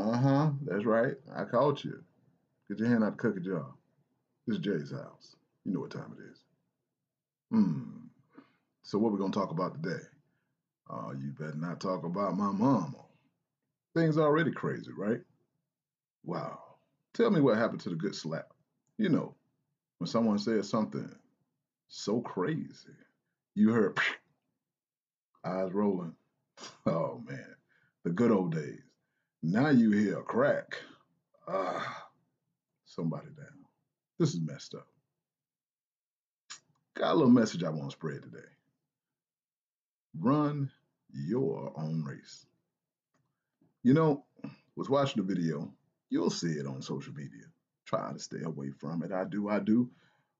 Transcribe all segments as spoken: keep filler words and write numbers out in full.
Uh-huh, that's right. I caught you. Get your hand out the cookie jar. This is Jay's house. You know what time it is. Hmm. So what we gonna talk about today? Oh, you better not talk about my mama. Things are already crazy, right? Wow. Tell me what happened to the good slap. You know, when someone says something so crazy, you heard eyes rolling. Oh, man. The good old days. Now you hear a crack. Ah, somebody down. This is messed up. Got a little message I want to spread today. Run your own race. You know, was watching the video. You'll see it on social media. Try to stay away from it. I do, I do.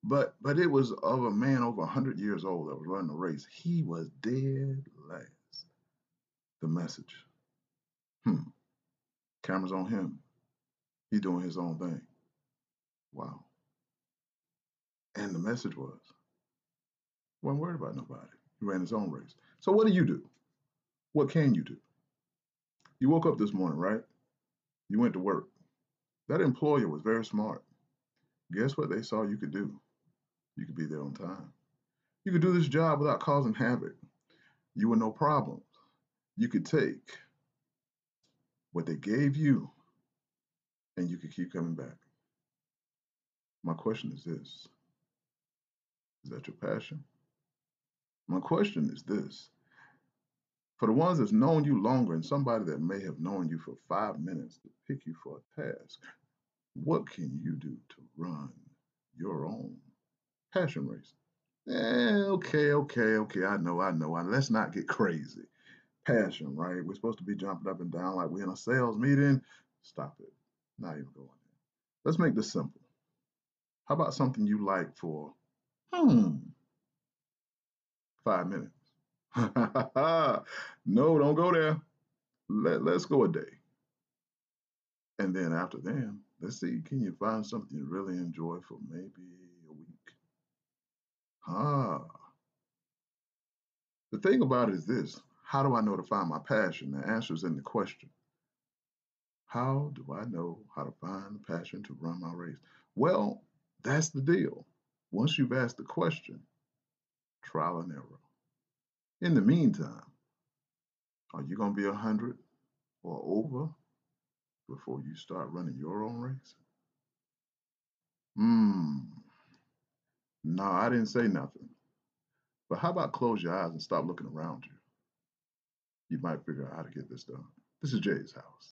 But but it was of a man over one hundred years old that was running a race. He was dead last. The message. Hmm. Cameras on him. He doing his own thing. Wow. And the message was, wasn't worried about nobody. He ran his own race. So what do you do? What can you do? You woke up this morning, right? You went to work. That employer was very smart. Guess what they saw you could do? You could be there on time. You could do this job without causing havoc. You were no problems. You could take what they gave you, and you could keep coming back. My question is this. Is that your passion? My question is this. For the ones that's known you longer and somebody that may have known you for five minutes to pick you for a task, what can you do to run your own passion race? Eh, okay, okay, okay, I know, I know. I, let's not get crazy. Passion, right? We're supposed to be jumping up and down like we're in a sales meeting. Stop it. Not even going there. Let's make this simple. How about something you like for, hmm, five minutes? No, don't go there. Let, let's go a day. And then after them, let's see, can you find something you really enjoy for maybe a week? Ah. The thing about it is this. How do I know to find my passion? The answer is in the question. How do I know how to find the passion to run my race? Well, that's the deal. Once you've asked the question, trial and error. In the meantime, are you going to be one hundred or over before you start running your own race? Hmm. No, I didn't say nothing. But how about close your eyes and stop looking around you? You might figure out how to get this done. This is Jay's house.